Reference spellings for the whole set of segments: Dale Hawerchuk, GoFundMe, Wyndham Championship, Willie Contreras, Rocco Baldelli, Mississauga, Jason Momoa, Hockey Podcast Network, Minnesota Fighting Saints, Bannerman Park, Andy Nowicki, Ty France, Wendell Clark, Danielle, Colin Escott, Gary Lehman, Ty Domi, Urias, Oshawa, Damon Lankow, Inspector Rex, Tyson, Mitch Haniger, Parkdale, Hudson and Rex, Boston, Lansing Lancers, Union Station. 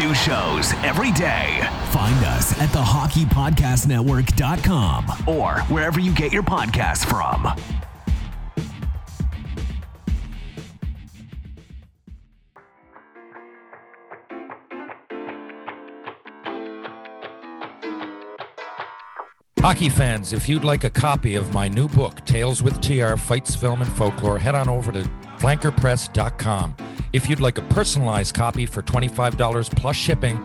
New shows every day. Find us at thehockeypodcastnetwork.com or wherever you get your podcasts from. Hockey fans, if you'd like a copy of my new book, Tales with TR, Fights, Film, and Folklore, head on over to blankerpress.com. If you'd like a personalized copy for $25 plus shipping,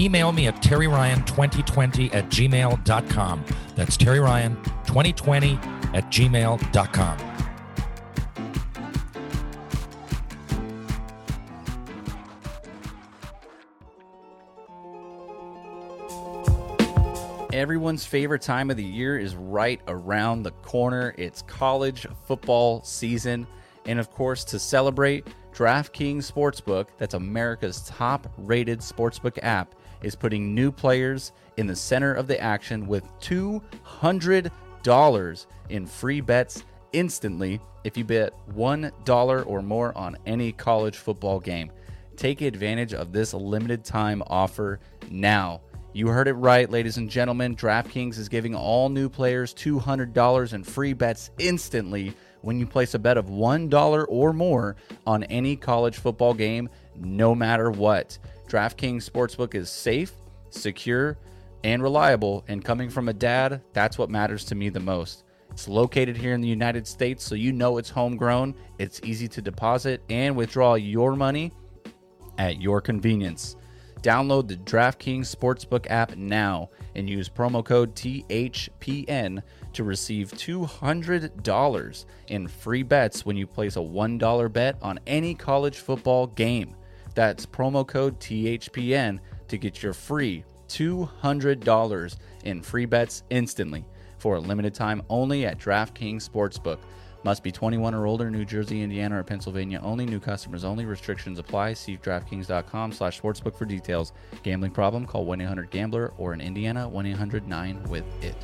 email me at terryryan2020@gmail.com. That's terryryan2020@gmail.com. Everyone's favorite time of the year is right around the corner. It's college football season. And of course, to celebrate, DraftKings Sportsbook, that's America's top-rated sportsbook app, is putting new players in the center of the action with $200 in free bets instantly if you bet $1 or more on any college football game. Take advantage of this limited-time offer now. You heard it right, ladies and gentlemen. DraftKings is giving all new players $200 in free bets instantly when you place a bet of $1 or more on any college football game, no matter what. DraftKings Sportsbook is safe, secure, and reliable, and coming from a dad, that's what matters to me the most. It's located here in the United States, so you know it's homegrown, it's easy to deposit and withdraw your money at your convenience. Download the DraftKings Sportsbook app now and use promo code THPN to receive $200 in free bets when you place a $1 bet on any college football game. That's promo code THPN to get your free $200 in free bets instantly for a limited time only at DraftKings Sportsbook. Must be 21 or older, New Jersey, Indiana, or Pennsylvania only. New customers only. Restrictions apply. See DraftKings.com/sportsbook for details. Gambling problem? Call 1-800-GAMBLER or in Indiana, 1-800-9-WITH-IT.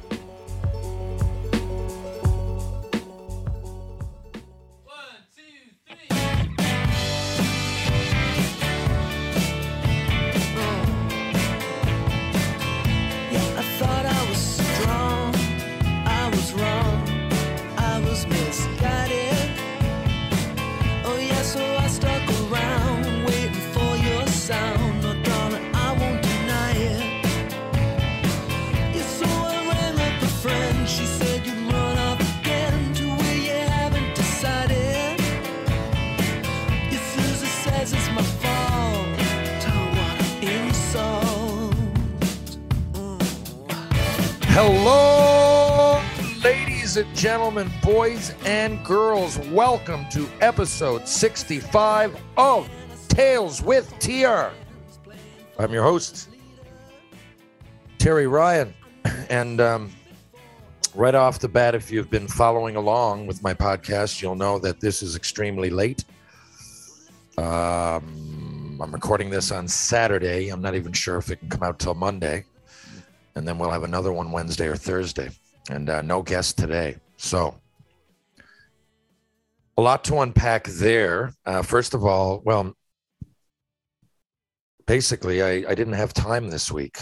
Hello, ladies and gentlemen, boys and girls. Welcome to episode 65 of Tales with TR. I'm your host, Terry Ryan. And right off the bat, if you've been following along with my podcast, you'll know that this is extremely late. I'm recording this on Saturday. I'm not even sure if it can come out till Monday. And then we'll have another one Wednesday or Thursday. And no guest today. So a lot to unpack there. First of all, well, basically, I didn't have time this week.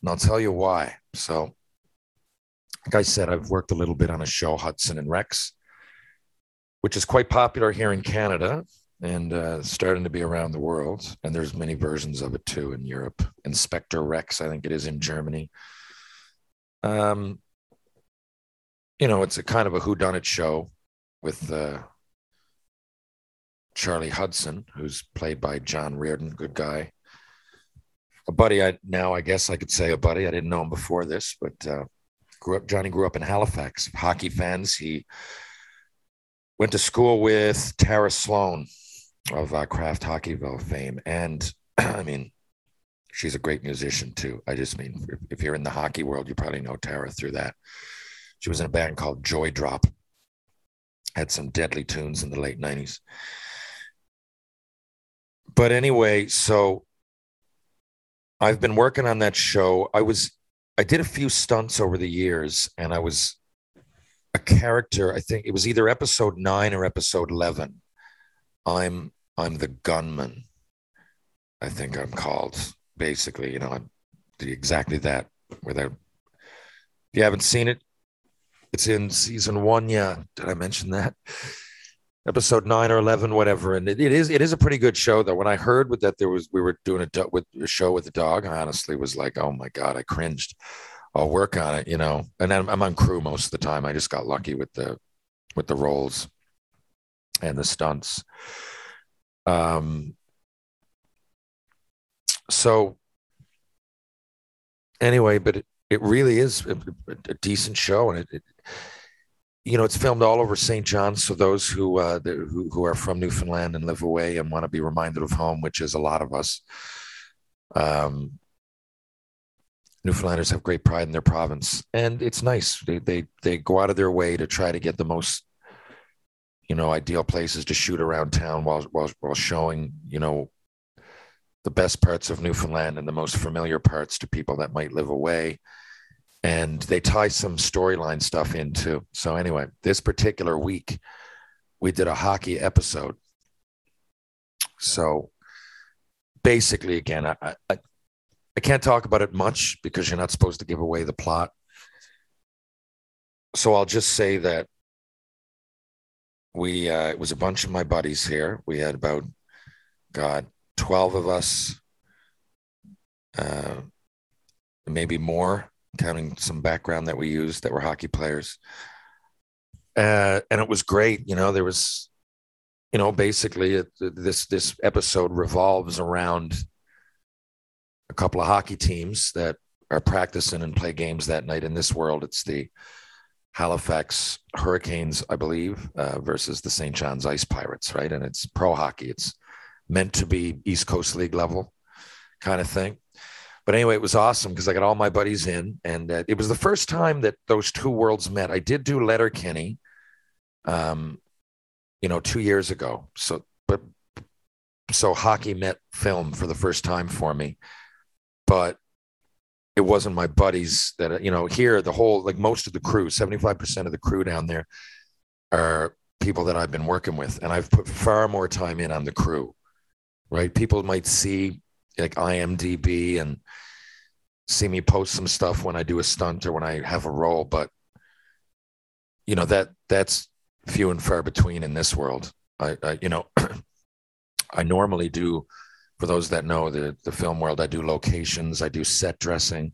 And I'll tell you why. So like I said, I've worked a little bit on a show, Hudson and Rex. which is quite popular here in Canada and starting to be around the world. And there's many versions of it too in Europe. Inspector Rex, I think it is in Germany. You know, it's a kind of a whodunit show with Charlie Hudson, who's played by John Reardon, good guy. A buddy, I guess I could say a buddy. I didn't know him before this, but Johnny grew up in Halifax. Hockey fans, he went to school with Tara Sloan of Kraft Hockeyville fame. And, I mean, she's a great musician, too. I just mean, if you're in the hockey world, you probably know Tara through that. She was in a band called Joy Drop. Had some deadly tunes in the late 90s. But anyway, so I've been working on that show. I did a few stunts over the years, and I was a character. I think it was either episode 9 or episode 11. I'm the gunman, I think I'm called. Basically, you know, I'm exactly that. If you haven't seen it, it's in season 1. Yeah. Did I mention that? Episode 9 or 11, whatever. And it is a pretty good show though. When I heard that we were doing a show with the dog, I honestly was like, oh my God, I cringed. I'll work on it, you know, and I'm on crew most of the time. I just got lucky with the roles and the stunts. So anyway, but it really is a decent show, and it you know, it's filmed all over St. John's. So those who are from Newfoundland and live away and want to be reminded of home, which is a lot of us, Newfoundlanders have great pride in their province, and it's nice. They go out of their way to try to get the most, you know, ideal places to shoot around town while showing, you know, the best parts of Newfoundland and the most familiar parts to people that might live away. And they tie some storyline stuff in too. So anyway, this particular week, we did a hockey episode. So basically, again, I can't talk about it much because you're not supposed to give away the plot. So I'll just say that we it was a bunch of my buddies here. We had about, 12 of us, maybe more, counting some background that we used that were hockey players. And it was great. You know, there was, you know, basically this episode revolves around a couple of hockey teams that are practicing and play games that night in this world. It's the Halifax Hurricanes, I believe, versus the St. John's Ice Pirates, right? And it's pro hockey. It's meant to be East Coast League level kind of thing. But anyway, it was awesome because I got all my buddies in, and it was the first time that those two worlds met. I did do Letterkenny, you know, 2 years ago. So hockey met film for the first time for me, but it wasn't my buddies that, you know, here, the whole, like most of the crew, 75% of the crew down there are people that I've been working with. And I've put far more time in on the crew, right? People might see like IMDb and see me post some stuff when I do a stunt or when I have a role, but you know, that's few and far between in this world. I you know, I normally do, for those that know the film world, I do locations, I do set dressing,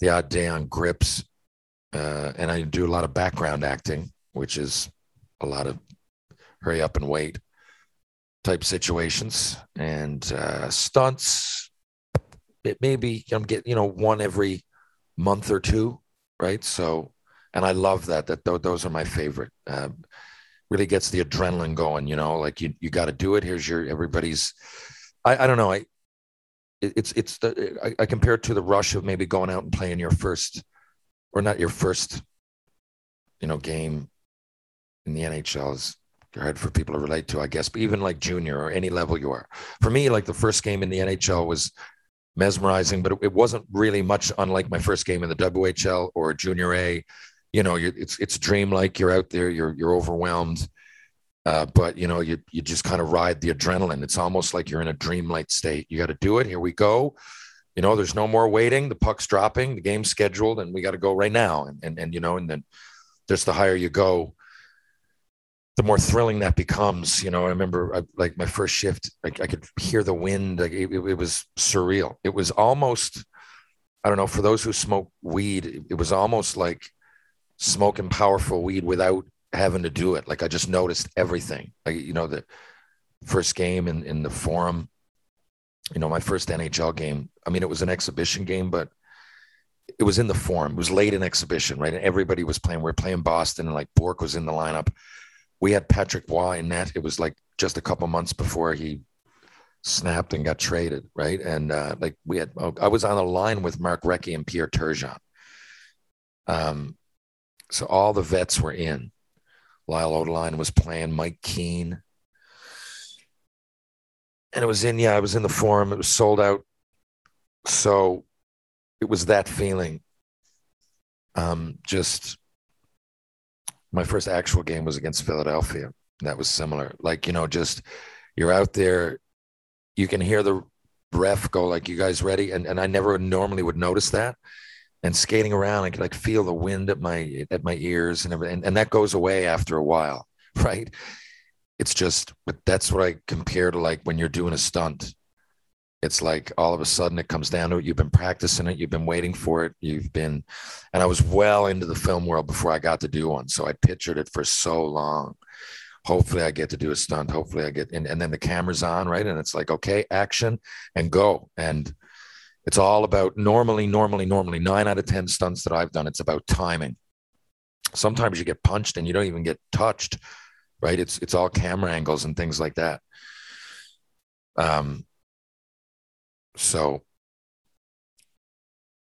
the odd day on grips, and I do a lot of background acting, which is a lot of hurry up and wait type situations, and stunts. It maybe I'm getting, you know, one every month or two, right? So, and I love that those are my favorite. Really gets the adrenaline going, you know, like you got to do it. Here's everybody's. I don't know. I compare it to the rush of maybe going out and playing your first, or not your first, you know, game in the NHL is hard for people to relate to, I guess, but even like junior or any level you are. For me, like the first game in the NHL was mesmerizing, but it wasn't really much unlike my first game in the WHL or junior A. You know, it's dreamlike. You're out there, you're overwhelmed, but you know, you just kind of ride the adrenaline. It's almost like you're in a dreamlike state. You got to do it. Here we go. You know, there's no more waiting. The puck's dropping. The game's scheduled, and we got to go right now. And you know, and then just the higher you go, the more thrilling that becomes. You know, I remember like my first shift, I could hear the wind. Like it was surreal. It was almost, I don't know, for those who smoke weed, it was almost like smoking powerful weed without having to do it. Like I just noticed everything. Like, you know, the first game in the Forum, you know, my first NHL game. I mean, it was an exhibition game, but it was in the Forum. It was late in exhibition, right? And everybody was playing. We're playing Boston, and like Bourque was in the lineup. We had Patrick Roy in net. It was like just a couple months before he snapped and got traded, right? And like we had, I was on a line with Mark Recchi and Pierre Turgeon. So all the vets were in. Lyle Odoline was playing, Mike Keane. And it was in, yeah, I was in the Forum. It was sold out. So it was that feeling. Just my first actual game was against Philadelphia. That was similar. Like, you know, just you're out there, you can hear the ref go like, you guys ready? And I never normally would notice that. And skating around, I could like feel the wind at my ears and everything. And that goes away after a while, right? It's just, but that's what I compare to like when you're doing a stunt. It's like all of a sudden it comes down to it. You've been practicing it. You've been waiting for it. And I was well into the film world before I got to do one. So I pictured it for so long. Hopefully I get to do a stunt. Hopefully I get in. And then the camera's on, right? And it's like, okay, action and go. And it's all about normally 9 out of 10 stunts that I've done, it's about timing. Sometimes you get punched and you don't even get touched, right? It's all camera angles and things like that. So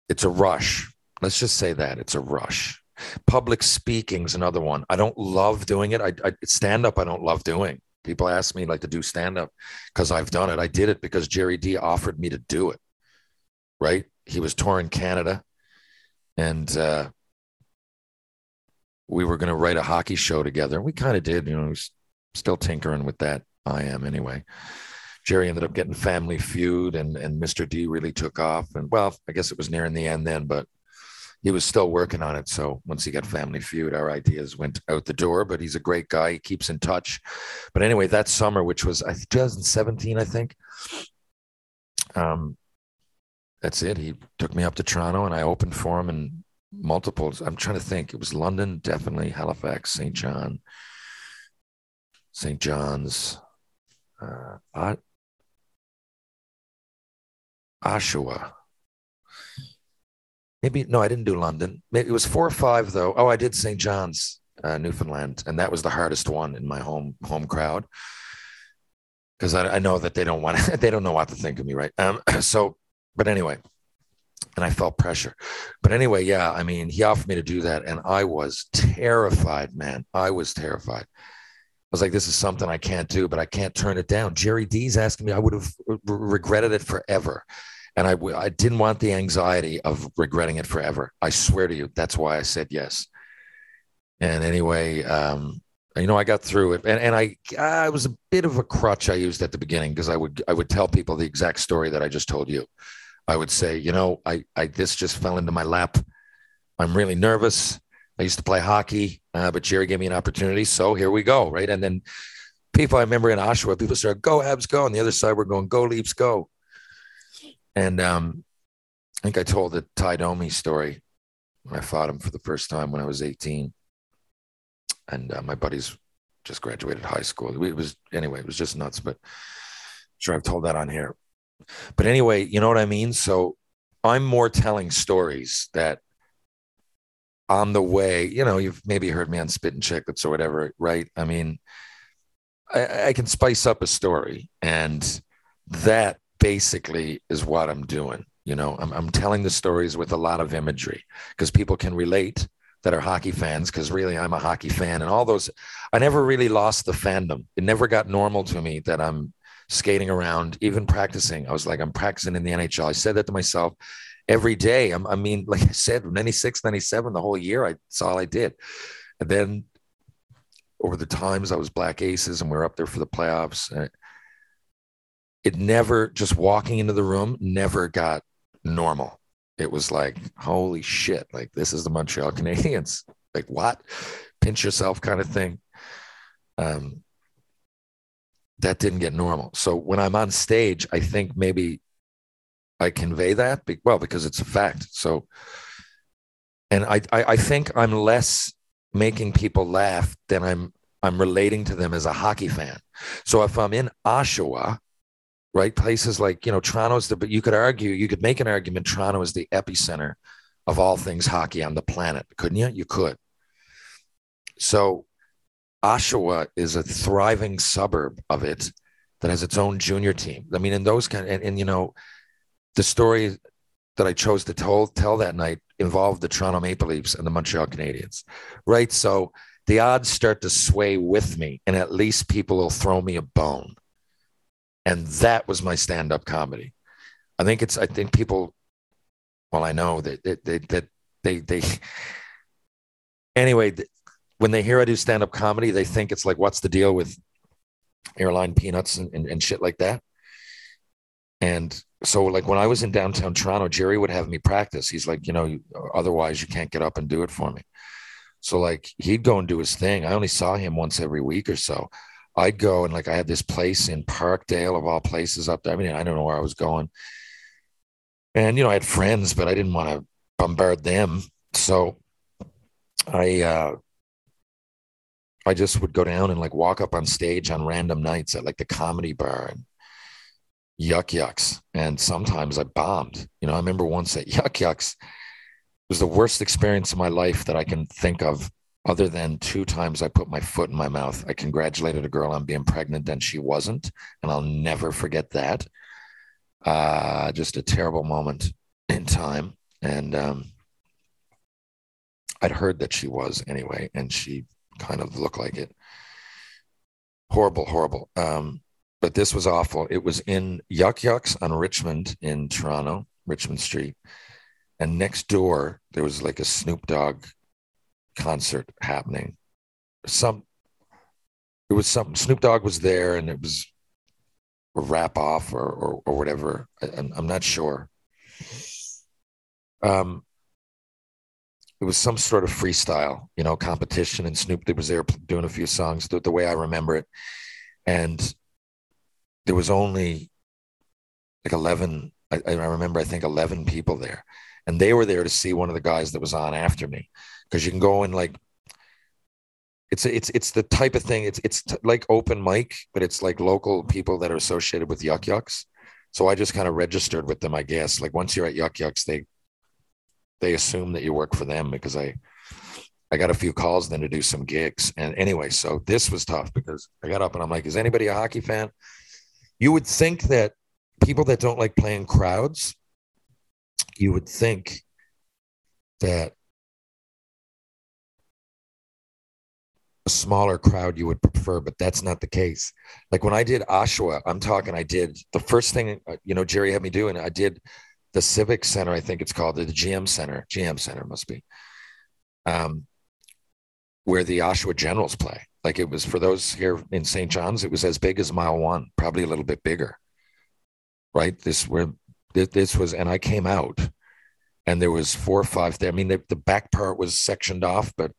it's a rush. Let's just say that it's a rush. Public speaking's another one. I don't love doing it. I stand up. I don't love doing. People ask me like to do stand up because I've done it. I did it because Jerry D offered me to do it. Right? He was touring Canada, and we were going to write a hockey show together. We kind of did. You know, still tinkering with that. I am anyway. Jerry ended up getting Family Feud, and Mr. D really took off. And, well, I guess it was nearing the end then, but he was still working on it. So once he got Family Feud, our ideas went out the door. But he's a great guy. He keeps in touch. But anyway, that summer, which was 2017, I think, that's it. He took me up to Toronto, and I opened for him in multiples. I'm trying to think. It was London, definitely, Halifax, St. John's. Oshawa. Maybe, no, I didn't do London. Maybe it was 4 or 5 though. Oh, I did St. John's, Newfoundland. And that was the hardest one in my home crowd. Cause I know that they don't know what to think of me. Right. So, but anyway, and I felt pressure, but anyway, yeah, I mean, he offered me to do that. And I was terrified, man. I was terrified. I was like, this is something I can't do, but I can't turn it down. Jerry D's asking me, I would have regretted it forever. And I didn't want the anxiety of regretting it forever. I swear to you, that's why I said yes. And anyway, you know, I got through it. And I was a bit of a crutch I used at the beginning because I would tell people the exact story that I just told you. I would say, you know, this just fell into my lap. I'm really nervous. I used to play hockey, but Jerry gave me an opportunity. So here we go, right? And then people, I remember in Oshawa, people started, go Habs, go. On the other side, we're going, go Leafs, go. And I think I told the Ty Domi story when I fought him for the first time when I was 18. And my buddies just graduated high school. It was just nuts, but I'm sure I've told that on here. But anyway, you know what I mean? So I'm more telling stories that, on the way, you know, you've maybe heard me on Spit and Chicklets or whatever, right? I mean, I can spice up a story, and that basically is what I'm doing. You know, I'm telling the stories with a lot of imagery because people can relate that are hockey fans, because really I'm a hockey fan, and all those, I never really lost the fandom. It never got normal to me that I'm skating around, even practicing. I was like, I'm practicing in the NHL. I said that to myself. Every day, I mean, like I said, 96, 97, the whole year, that's all I did. And then over the times I was Black Aces and we were up there for the playoffs. And it never, just walking into the room, never got normal. It was like, holy shit, like this is the Montreal Canadiens. Like what? Pinch yourself kind of thing. that didn't get normal. So when I'm on stage, I think maybe I convey that because it's a fact. So, and I think I'm less making people laugh than I'm relating to them as a hockey fan. So if I'm in Oshawa, right, places like, Toronto's the, but you could make an argument Toronto is the epicenter of all things hockey on the planet, couldn't you? You could. So Oshawa is a thriving suburb of it that has its own junior team. I mean, in those kind, and the story that I chose to tell that night involved the Toronto Maple Leafs and the Montreal Canadiens, right? So the odds start to sway with me, and at least people will throw me a bone. And that was my stand-up comedy. I think people, I know that they anyway, when they hear I do stand-up comedy, they think it's like, what's the deal with airline peanuts and shit like that? And so, like, when I was in downtown Toronto, Jerry would have me practice. He's like, otherwise you can't get up and do it for me. So, like, he'd go and do his thing. I only saw him once every week or so. I'd go and, like, I had this place in Parkdale, of all places, up there. I mean, I don't know where I was going. And, I had friends, but I didn't want to bombard them. So I just would go down and, like, walk up on stage on random nights at, like, the comedy bar and Yucks. And sometimes I bombed. I remember once at Yucks, it was the worst experience of my life that I can think of, other than 2 times I put my foot in my mouth. I congratulated a girl on being pregnant, and she wasn't. And I'll never forget that. Just a terrible moment in time. And I'd heard that she was anyway, and she kind of looked like it. Horrible. But this was awful. It was in Yucks on Richmond in Toronto, Richmond Street. And next door, there was like a Snoop Dogg concert happening. Snoop Dogg was there, and it was a rap off or whatever. I'm not sure. It was some sort of freestyle, competition, and Snoop was there doing a few songs, the way I remember it. And there was only like 11, I think 11 people there. And they were there to see one of the guys that was on after me. Cause you can go and, like, it's the type of thing. It's like open mic, but it's like local people that are associated with Yucks. So I just kind of registered with them, I guess. Like, once you're at Yucks, they assume that you work for them, because I got a few calls then to do some gigs. And anyway, so this was tough, because I got up and I'm like, is anybody a hockey fan? You would think that people that don't like playing crowds, you would think that a smaller crowd you would prefer, but that's not the case. Like, when I did Oshawa, I did the first thing, Jerry had me do, and I did the Civic Center, I think it's called, the GM Center must be, where the Oshawa Generals play. Like, it was, for those here in St. John's, it was as big as Mile One, probably a little bit bigger, right? And I came out, and there was 4 or 5 there. I mean, the back part was sectioned off, but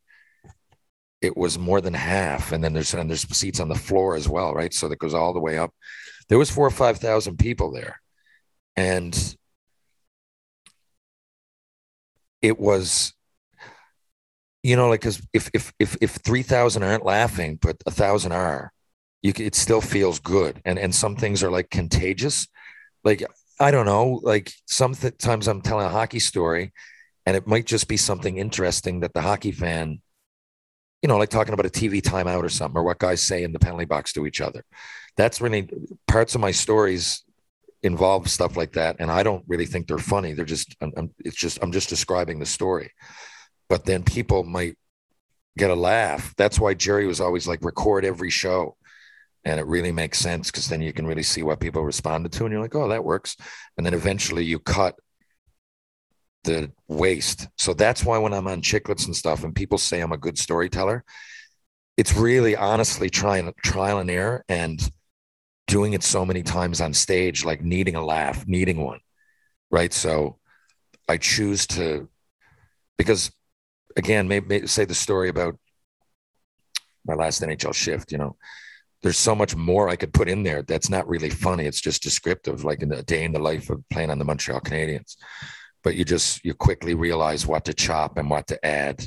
it was more than half. And then there's seats on the floor as well, right? So that goes all the way up. There was 4,000 or 5,000 people there. And it was, because if 3,000 aren't laughing, but 1,000 are, it still feels good. And some things are, like, contagious. Like, I don't know, like, sometimes I'm telling a hockey story, and it might just be something interesting that the hockey fan, like talking about a TV timeout or something, or what guys say in the penalty box to each other. That's really, parts of my stories involve stuff like that, and I don't really think they're funny. They're just, I'm just describing the story. But then people might get a laugh. That's why Jerry was always like, record every show. And it really makes sense, because then you can really see what people responded to. And you're like, oh, that works. And then eventually you cut the waste. So that's why when I'm on Chicklets and stuff, and people say I'm a good storyteller, it's really honestly trial and error, and doing it so many times on stage, like needing a laugh, needing one, right? So I choose to, because, again, maybe say the story about my last NHL shift, you know, there's so much more I could put in there. That's not really funny. It's just descriptive, like in a day in the life of playing on the Montreal Canadiens, but you quickly realize what to chop and what to add.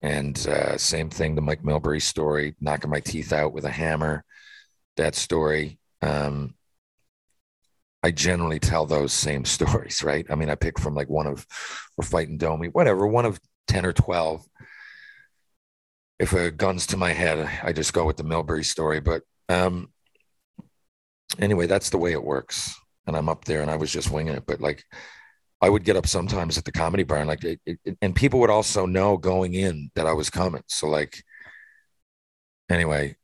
And same thing, the Mike Milbury story, knocking my teeth out with a hammer, that story. I generally tell those same stories, right? I mean, I pick from like we're fighting Domi, whatever, one of 10 or 12. If a gun's to my head, I just go with the Milbury story. But anyway, that's the way it works. And I'm up there and I was just winging it. But like, I would get up sometimes at the comedy bar and like, and people would also know going in that I was coming. So like, anyway,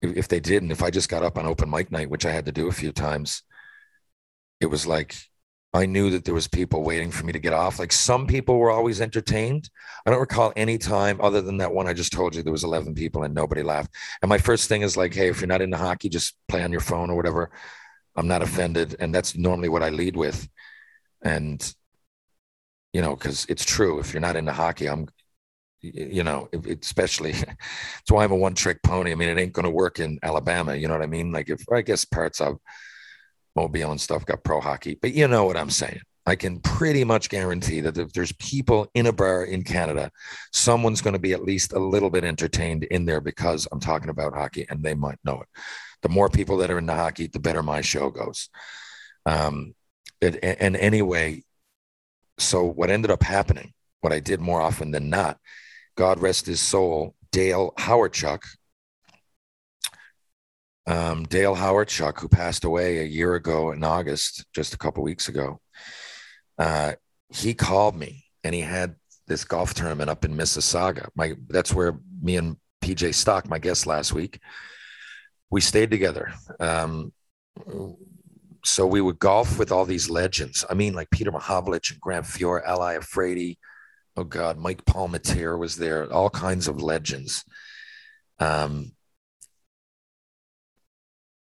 if they didn't, if I just got up on open mic night, which I had to do a few times, it was like, I knew that there was people waiting for me to get off. Like some people were always entertained. I don't recall any time other than that one I just told you, there was 11 people and nobody laughed. And my first thing is like, hey, if you're not into hockey, just play on your phone or whatever. I'm not offended. And that's normally what I lead with. And, you know, because it's true. If you're not into hockey, especially it's why I'm a one-trick pony. I mean, it ain't going to work in Alabama. You know what I mean? Like I guess parts of Mobile and stuff got pro hockey, but you know what I'm saying? I can pretty much guarantee that if there's people in a bar in Canada, someone's going to be at least a little bit entertained in there because I'm talking about hockey and they might know it. The more people that are into hockey, the better my show goes. And anyway, so what ended up happening, what I did more often than not, God rest his soul, Dale Hawerchuk, who passed away a year ago in August, just a couple weeks ago, he called me and he had this golf tournament up in Mississauga. That's where me and PJ Stock, my guest last week, we stayed together. So we would golf with all these legends. I mean, like Peter Mahovlich and Grant Fuhr, Ally Afraidy. Oh God, Mike Palmetier was there. All kinds of legends.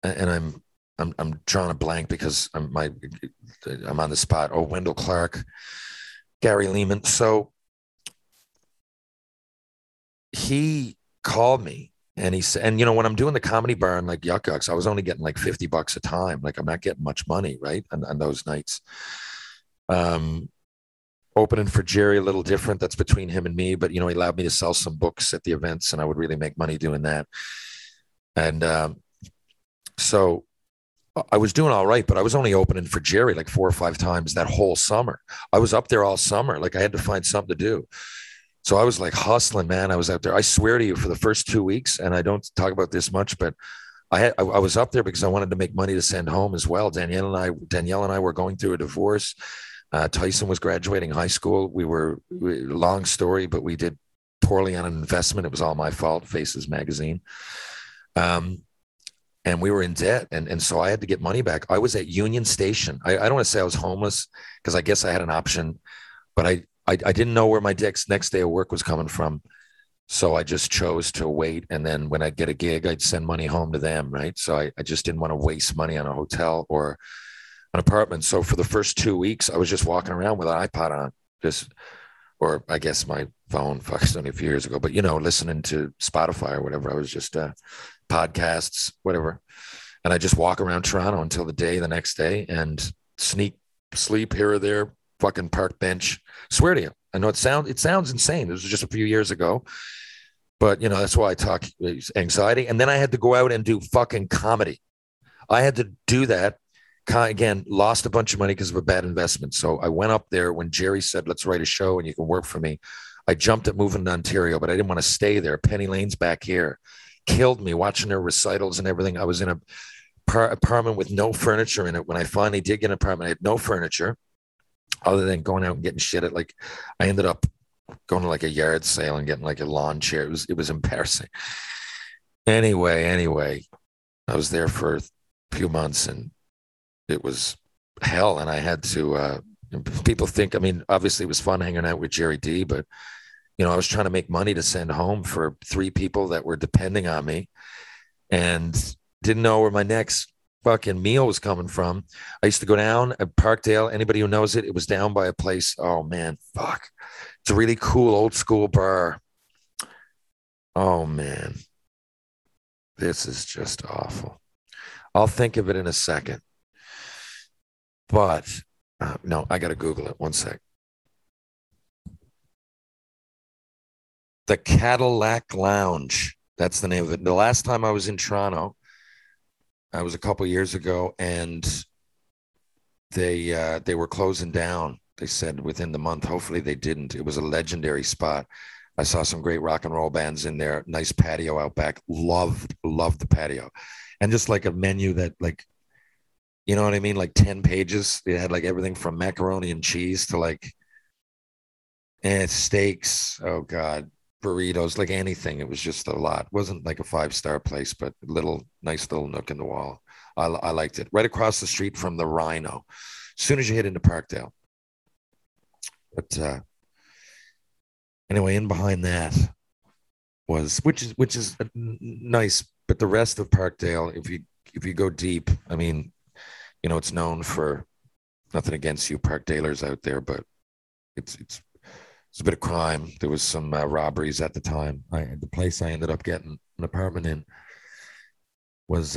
And I'm drawing a blank because I'm on the spot. Oh, Wendell Clark, Gary Lehman. So he called me and he said, and you know, when I'm doing the comedy bar and like Yuck Yucks, I was only getting like $50 a time. Like I'm not getting much money, right? On those nights. Opening for Jerry a little different. That's between him and me, but you know, he allowed me to sell some books at the events and I would really make money doing that. And, so I was doing all right, but I was only opening for Jerry like 4 or 5 times that whole summer. I was up there all summer. Like I had to find something to do. So I was like hustling, man. I was out there. I swear to you, for the first 2 weeks, and I don't talk about this much, but I was up there because I wanted to make money to send home as well. Danielle and I were going through a divorce. Tyson was graduating high school. Long story, but we did poorly on an investment. It was all my fault. Faces magazine. And we were in debt. And so I had to get money back. I was at Union Station. I don't want to say I was homeless because I guess I had an option, but I didn't know where my next day of work was coming from. So I just chose to wait. And then when I'd get a gig, I'd send money home to them. Right. So I just didn't want to waste money on a hotel or an apartment. So for the first 2 weeks, I was just walking around with an iPod on, or I guess my phone, it's only a few years ago, but you know, listening to Spotify or whatever. I was just, podcasts, whatever. And I just walk around Toronto until the next day and sneak sleep here or there, fucking park bench. Swear to you. I know it sounds insane. This was just a few years ago, but you know, that's why I talk anxiety. And then I had to go out and do fucking comedy. I had to do that. Again, lost a bunch of money because of a bad investment. So I went up there when Jerry said, let's write a show and you can work for me. I jumped at moving to Ontario, but I didn't want to stay there. Penny Lane's back here. Killed me watching their recitals and everything. I was in a apartment with no furniture in it. When I finally did get an apartment, I had no furniture other than going out and getting shit at like, I ended up going to like a yard sale and getting like a lawn chair. It was embarrassing. Anyway, I was there for a few months and it was hell. And I had to, people think, I mean, obviously it was fun hanging out with Jerry D, but you know, I was trying to make money to send home for 3 people that were depending on me and didn't know where my next fucking meal was coming from. I used to go down at Parkdale. Anybody who knows it, it was down by a place. Oh man, fuck. It's a really cool old school bar. Oh man. This is just awful. I'll think of it in a second. But no, I got to Google it. One sec. The Cadillac Lounge. That's the name of it. The last time I was in Toronto, I was a couple years ago, and they were closing down. They said within the month. Hopefully they didn't. It was a legendary spot. I saw some great rock and roll bands in there. Nice patio out back. Loved the patio. And just like a menu that, like, you know what I mean? Like 10 pages. It had like everything from macaroni and cheese to like steaks. Oh God, burritos, like anything. It was just a lot. It wasn't like a 5-star place, but nice little nook in the wall. I liked it. Right across the street from the Rhino. As soon as you hit into Parkdale. But anyway, in behind that was, which is nice. But the rest of Parkdale, if you go deep, I mean, you know, it's known for, nothing against you Parkdalers out there, but it's a bit of crime. There was some robberies at the time. The place I ended up getting an apartment in was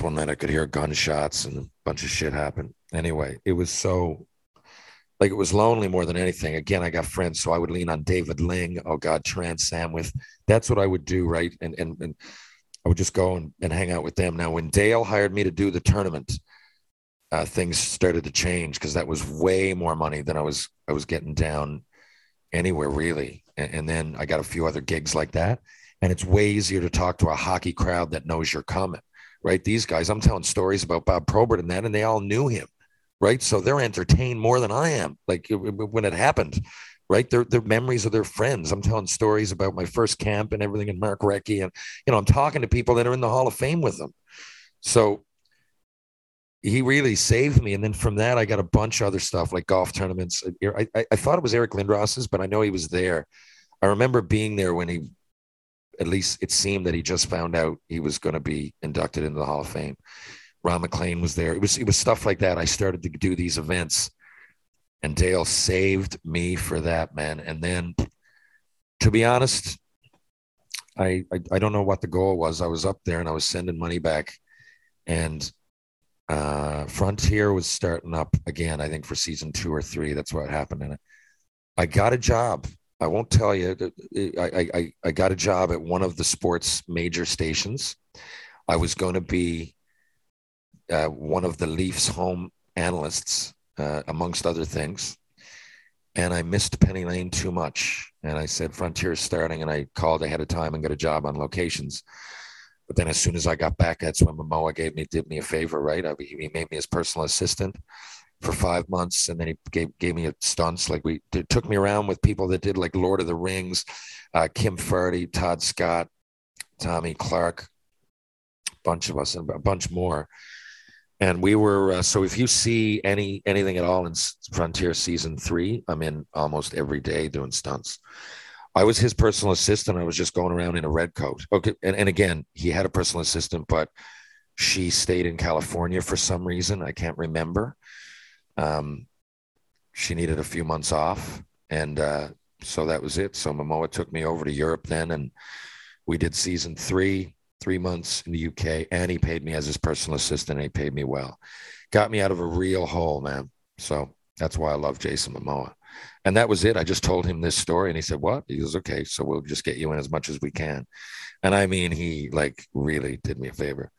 one night I could hear gunshots and a bunch of shit happened. Anyway, it was so. Like, it was lonely more than anything. Again, I got friends, so I would lean on David Ling. Oh, God, Trans Samwith. That's what I would do, right? And I would just go and hang out with them. Now, when Dale hired me to do the tournament, things started to change because that was way more money than I was getting down anywhere, really. And then I got a few other gigs like that. And it's way easier to talk to a hockey crowd that knows you're coming, right? These guys, I'm telling stories about Bob Probert and that, and they all knew him. Right. So they're entertained more than I am. Like when it happened, right. They're memories of their friends. I'm telling stories about my first camp and everything and Mark Recchi. And, you know, I'm talking to people that are in the Hall of Fame with them. So he really saved me. And then from that, I got a bunch of other stuff like golf tournaments. I thought it was Eric Lindros's, but I know he was there. I remember being there when he, at least it seemed that he just found out he was going to be inducted into the Hall of Fame. Ron McLean was there. It was stuff like that. I started to do these events, and Dale saved me for that, man. And then, to be honest, I don't know what the goal was. I was up there and I was sending money back, and Frontier was starting up again, I think, for season 2 or 3. That's what happened. And I got a job. I won't tell you. I got a job at one of the sports major stations. I was going to be one of the Leafs home analysts, amongst other things. And I missed Penny Lane too much. And I said, Frontier's starting. And I called ahead of time and got a job on locations. But then as soon as I got back, that's when Momoa did me a favor, right? He made me his personal assistant for 5 months. And then he gave me a stunts. Like it took me around with people that did like Lord of the Rings, Kim Farty, Todd Scott, Tommy Clark, a bunch of us and a bunch more. And we were, so if you see anything at all in Frontier season 3, I'm in almost every day doing stunts. I was his personal assistant. I was just going around in a red coat. Okay. And again, he had a personal assistant, but she stayed in California for some reason. I can't remember. She needed a few months off. And so that was it. So Momoa took me over to Europe then, and we did season 3. 3 months in the UK, and he paid me as his personal assistant, and he paid me well. Got me out of a real hole, man. So that's why I love Jason Momoa. And that was it. I just told him this story, and he said, what? He goes, okay, so we'll just get you in as much as we can. And I mean, he like really did me a favor.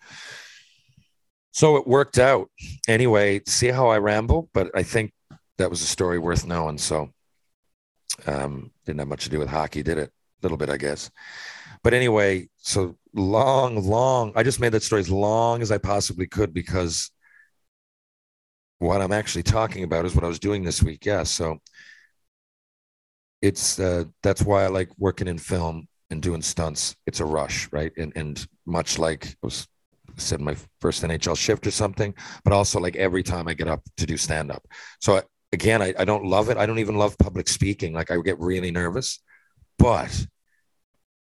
So it worked out. Anyway, see how I ramble? But I think that was a story worth knowing. So didn't have much to do with hockey, did it? A little bit, I guess. But anyway, so long, I just made that story as long as I possibly could, because what I'm actually talking about is what I was doing this week. Yeah. So it's, that's why I like working in film and doing stunts. It's a rush, right? And much like I said my first NHL shift or something, but also like every time I get up to do stand up. So I don't love it. I don't even love public speaking. Like I get really nervous, but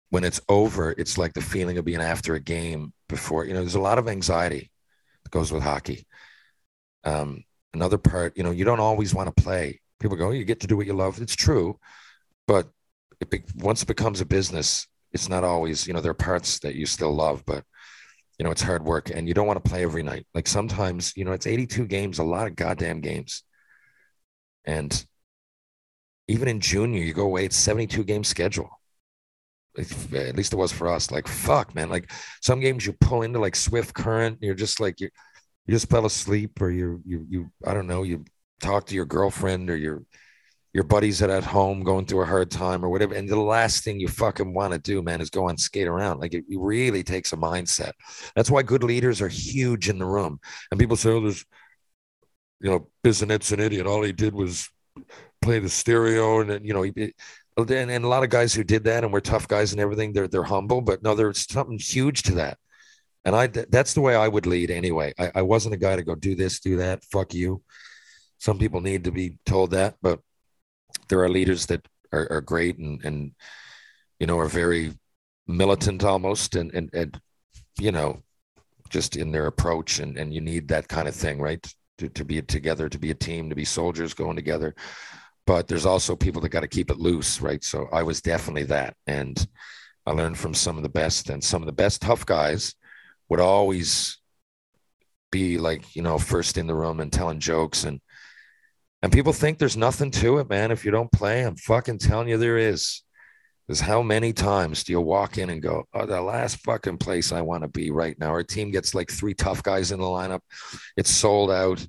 when it's over, it's like the feeling of being after a game before, you know, there's a lot of anxiety that goes with hockey. Another part, you know, you don't always want to play. People go, you get to do what you love. It's true. But once it becomes a business, it's not always, you know, there are parts that you still love, but, you know, it's hard work and you don't want to play every night. Like sometimes, you know, it's 82 games, a lot of goddamn games. And even in junior, you go away, it's 72 game schedule. At least it was for us. Like, fuck, man. Like some games you pull into like swift current. You're just like, you just fell asleep or you I don't know, you talk to your girlfriend or your buddies that are at home going through a hard time or whatever. And the last thing you fucking want to do, man, is go and skate around. Like it really takes a mindset. That's why good leaders are huge in the room. And people say, oh, there's, you know, Bissonnette's an idiot. All he did was play the stereo. And, you know, and a lot of guys who did that and were tough guys and everything, they're humble, but no, there's something huge to that. And that's the way I would lead anyway. I wasn't a guy to go do this, do that. Fuck you. Some people need to be told that, but there are leaders that are great and, you know, are very militant almost and, you know, just in their approach. And you need that kind of thing, right? To be together, to be a team, to be soldiers going together. But there's also people that got to keep it loose, right? So I was definitely that. And I learned from some of the best, and some of the best tough guys would always be like, you know, first in the room and telling jokes. And people think there's nothing to it, man. If you don't play, I'm fucking telling you there is. Because how many times do you walk in and go, oh, the last fucking place I want to be right now. Our team gets like three tough guys in the lineup. It's sold out,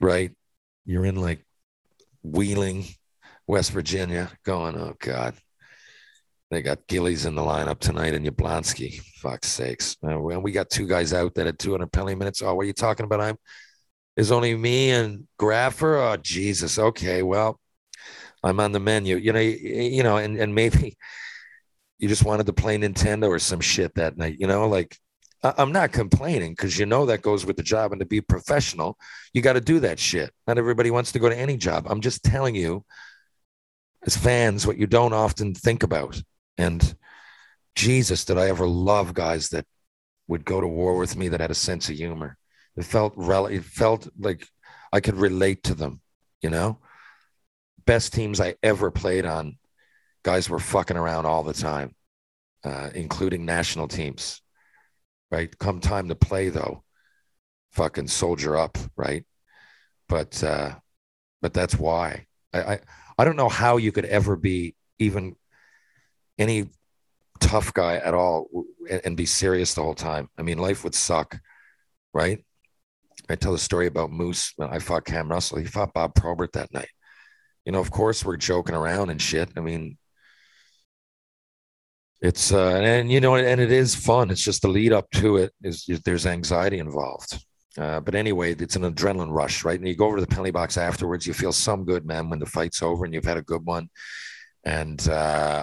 right? You're in like Wheeling, West Virginia, going, oh, God. They got Gillies in the lineup tonight and Jablonski. Fuck's sakes. And we got two guys out that had 200 penalty minutes. Oh, what are you talking about? It's only me and Graffer. Oh, Jesus. Okay, well, I'm on the menu. You know, and maybe you just wanted to play Nintendo or some shit that night. You know, like I'm not complaining because, you know, that goes with the job. And to be professional, you got to do that shit. Not everybody wants to go to any job. I'm just telling you, as fans, what you don't often think about. And Jesus, did I ever love guys that would go to war with me that had a sense of humor. It felt like I could relate to them, you know? Best teams I ever played on, guys were fucking around all the time, including national teams, right? Come time to play, though, fucking soldier up, right? But that's why. I don't know how you could ever be even any tough guy at all and be serious the whole time. I mean, life would suck, right? I tell the story about Moose when I fought Cam Russell. He fought Bob Probert that night. You know, of course, we're joking around and shit. I mean, it's and, you know, and it is fun. It's just the lead up to it is there's anxiety involved. But anyway, it's an adrenaline rush, right? And you go over to the penalty box afterwards. You feel some good, man, when the fight's over and you've had a good one. And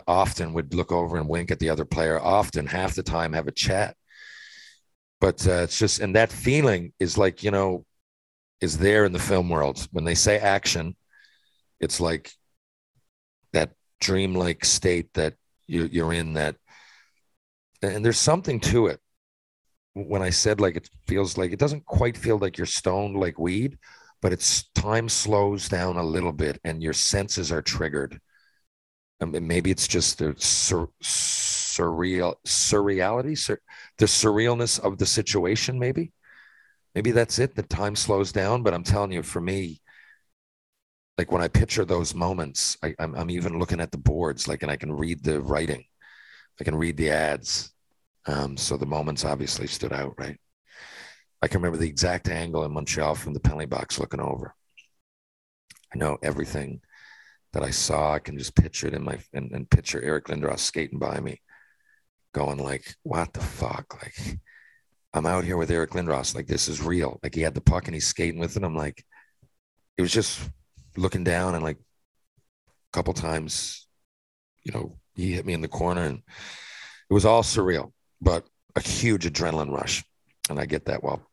often would look over and wink at the other player. Often, half the time, have a chat. But it's just, and that feeling is like, you know, is there in the film world. When they say action, it's like that dreamlike state that you're in that. And there's something to it. When I said, like, it feels like, it doesn't quite feel like you're stoned like weed, but it's time slows down a little bit and your senses are triggered. I mean, maybe it's just the surreality, the surrealness of the situation. Maybe that's it. The time slows down. But I'm telling you, for me, like when I picture those moments, I'm even looking at the boards, like, and I can read the writing. I can read the ads. So the moments obviously stood out, right? I can remember the exact angle in Montreal from the penalty box looking over. I know everything that I saw. I can just picture it in my and picture Eric Lindros skating by me going like, what the fuck? Like, I'm out here with Eric Lindros. Like, this is real. Like, he had the puck and he's skating with it. I'm like, it was just looking down and like a couple times, you know, he hit me in the corner and it was all surreal. But a huge adrenaline rush. And I get that while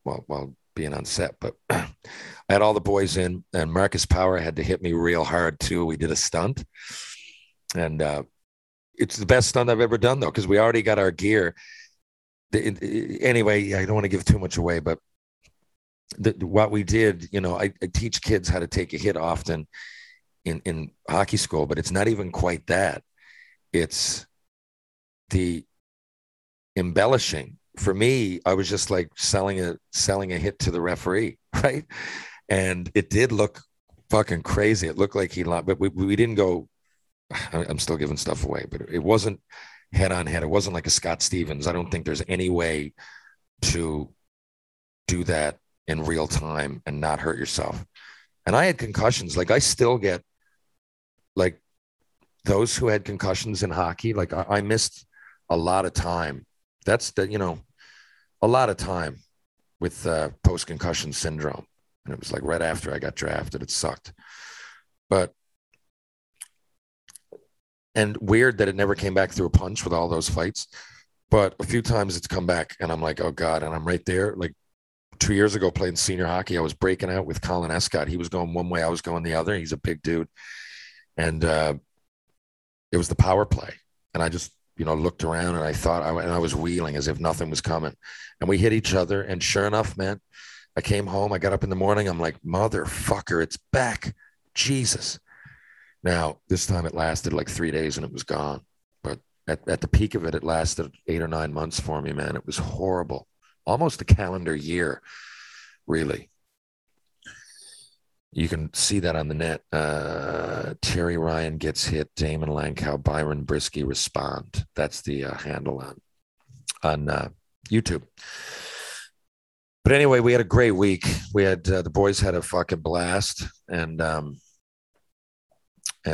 being on set. But I had all the boys in, and Marcus Power had to hit me real hard, too. We did a stunt. And it's the best stunt I've ever done, though, because we already got our gear. Anyway, I don't want to give too much away, but what we did, you know, I teach kids how to take a hit often in hockey school, but it's not even quite that. It's the embellishing. For me, I was just like selling a hit to the referee, right? And it did look fucking crazy. It looked like he lost, but we didn't go. I'm still giving stuff away, but it wasn't head on head. It wasn't like a Scott Stevens. I don't think there's any way to do that in real time and not hurt yourself. And I had concussions. Like I still get, like those who had concussions in hockey, like I missed a lot of time. That's the, you know, a lot of time with post-concussion syndrome. And it was like right after I got drafted, it sucked. But, and weird that it never came back through a punch with all those fights, but a few times it's come back and I'm like, oh God. And I'm right there. Like 2 years ago playing senior hockey, I was breaking out with Colin Escott. He was going one way, I was going the other. He's a big dude. And it was the power play. And I just, you know, looked around and I thought I was wheeling as if nothing was coming, and we hit each other. And sure enough, man, I came home, I got up in the morning. I'm like, motherfucker, it's back. Jesus. Now this time it lasted like 3 days and it was gone. But at the peak of it, it lasted 8 or 9 months for me, man. It was horrible. Almost a calendar year, really. You can see that on the net. Terry Ryan gets hit. Damon Lankow, Byron Brisky respond. That's the handle on YouTube. But anyway, we had a great week. We had the boys had a fucking blast, and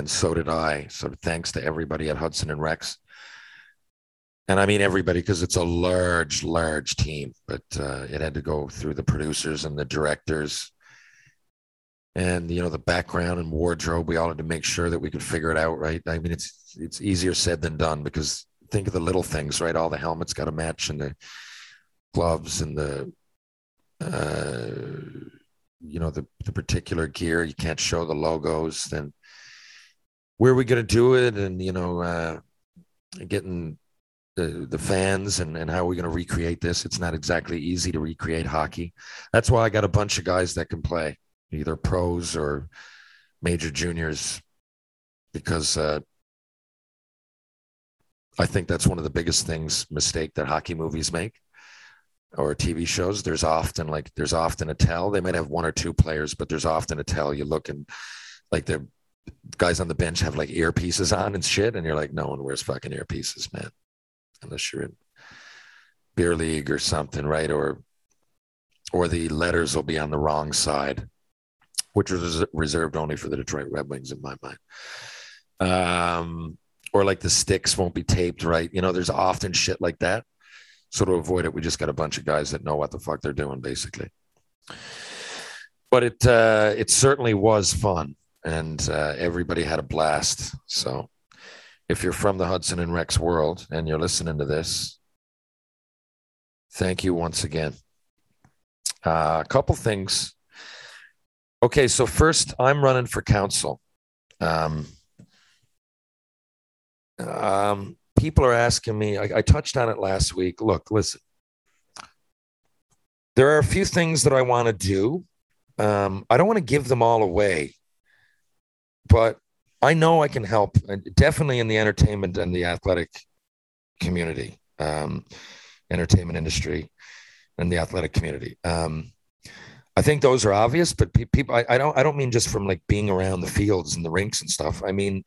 so did I. So thanks to everybody at Hudson and Rex, and I mean everybody because it's a large team. But it had to go through the producers and the directors. And, you know, the background and wardrobe, we all had to make sure that we could figure it out, right? I mean, it's easier said than done because think of the little things, right? All the helmets got to match and the gloves and the, you know, the particular gear. You can't show the logos. Then where are we going to do it? And, you know, getting the fans and how are we going to recreate this? It's not exactly easy to recreate hockey. That's why I got a bunch of guys that can play, either pros or major juniors, because I think that's one of the biggest mistake that hockey movies make or TV shows. There's often a tell. They might have one or two players, but there's often a tell. You look and like the guys on the bench have like earpieces on and shit. And you're like, no one wears fucking earpieces, man, unless you're in beer league or something, right? Or the letters will be on the wrong side, which was reserved only for the Detroit Red Wings in my mind. Or like the sticks won't be taped, right? You know, there's often shit like that. So to avoid it, we just got a bunch of guys that know what the fuck they're doing, basically. But it certainly was fun, and everybody had a blast. So if you're from the Hudson and Rex world and you're listening to this, thank you once again. A couple things. Okay, so first, I'm running for council. People are asking me, I touched on it last week. Look, listen, there are a few things that I want to do. I don't want to give them all away, but I know I can help, definitely in the entertainment and the athletic community, entertainment industry and the athletic community. I think those are obvious, but people, I don't mean just from like being around the fields and the rinks and stuff. I mean,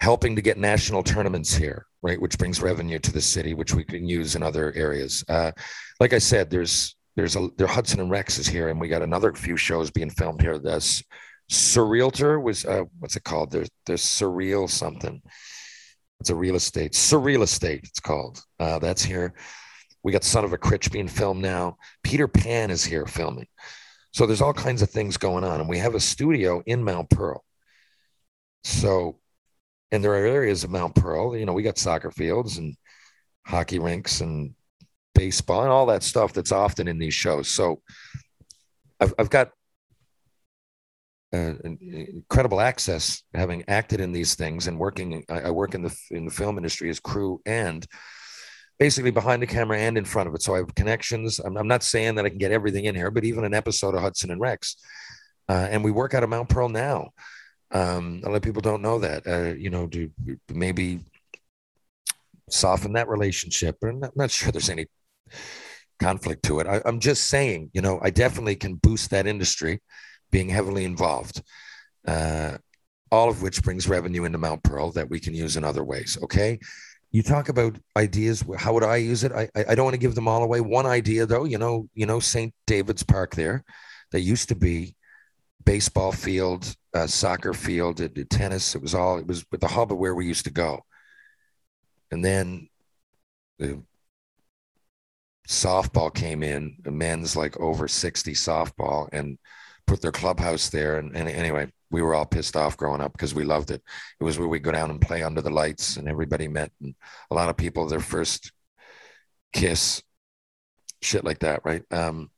helping to get national tournaments here, right? Which brings revenue to the city, which we can use in other areas. Like I said, there's Hudson and Rex is here, and we got another few shows being filmed here. This Surrealtor was, what's it called? There's Surreal something. It's a real estate, Surreal Estate it's called. That's here. We got Son of a Critch being filmed now. Peter Pan is here filming. So there's all kinds of things going on, and we have a studio in Mount Pearl. So, and there are areas of Mount Pearl, you know, we got soccer fields and hockey rinks and baseball and all that stuff that's often in these shows. So I've got incredible access, having acted in these things and working. I work in the film industry as crew and basically behind the camera and in front of it. So I have connections. I'm not saying that I can get everything in here, but even an episode of Hudson and Rex. And we work out of Mount Pearl now. A lot of people don't know that. You know, maybe soften that relationship. And I'm not sure there's any conflict to it. I'm just saying, you know, I definitely can boost that industry being heavily involved, all of which brings revenue into Mount Pearl that we can use in other ways. Okay. You talk about ideas. How would I use it? I don't want to give them all away. One idea though, you know, St. David's Park there, that used to be baseball field, soccer field, tennis. It was with the hub of where we used to go. And then the softball came in, the men's like over 60 softball, and put their clubhouse there. And anyway, we were all pissed off growing up because we loved it. It was where we go down and play under the lights and everybody met. And a lot of people, their first kiss, shit like that, right? Kind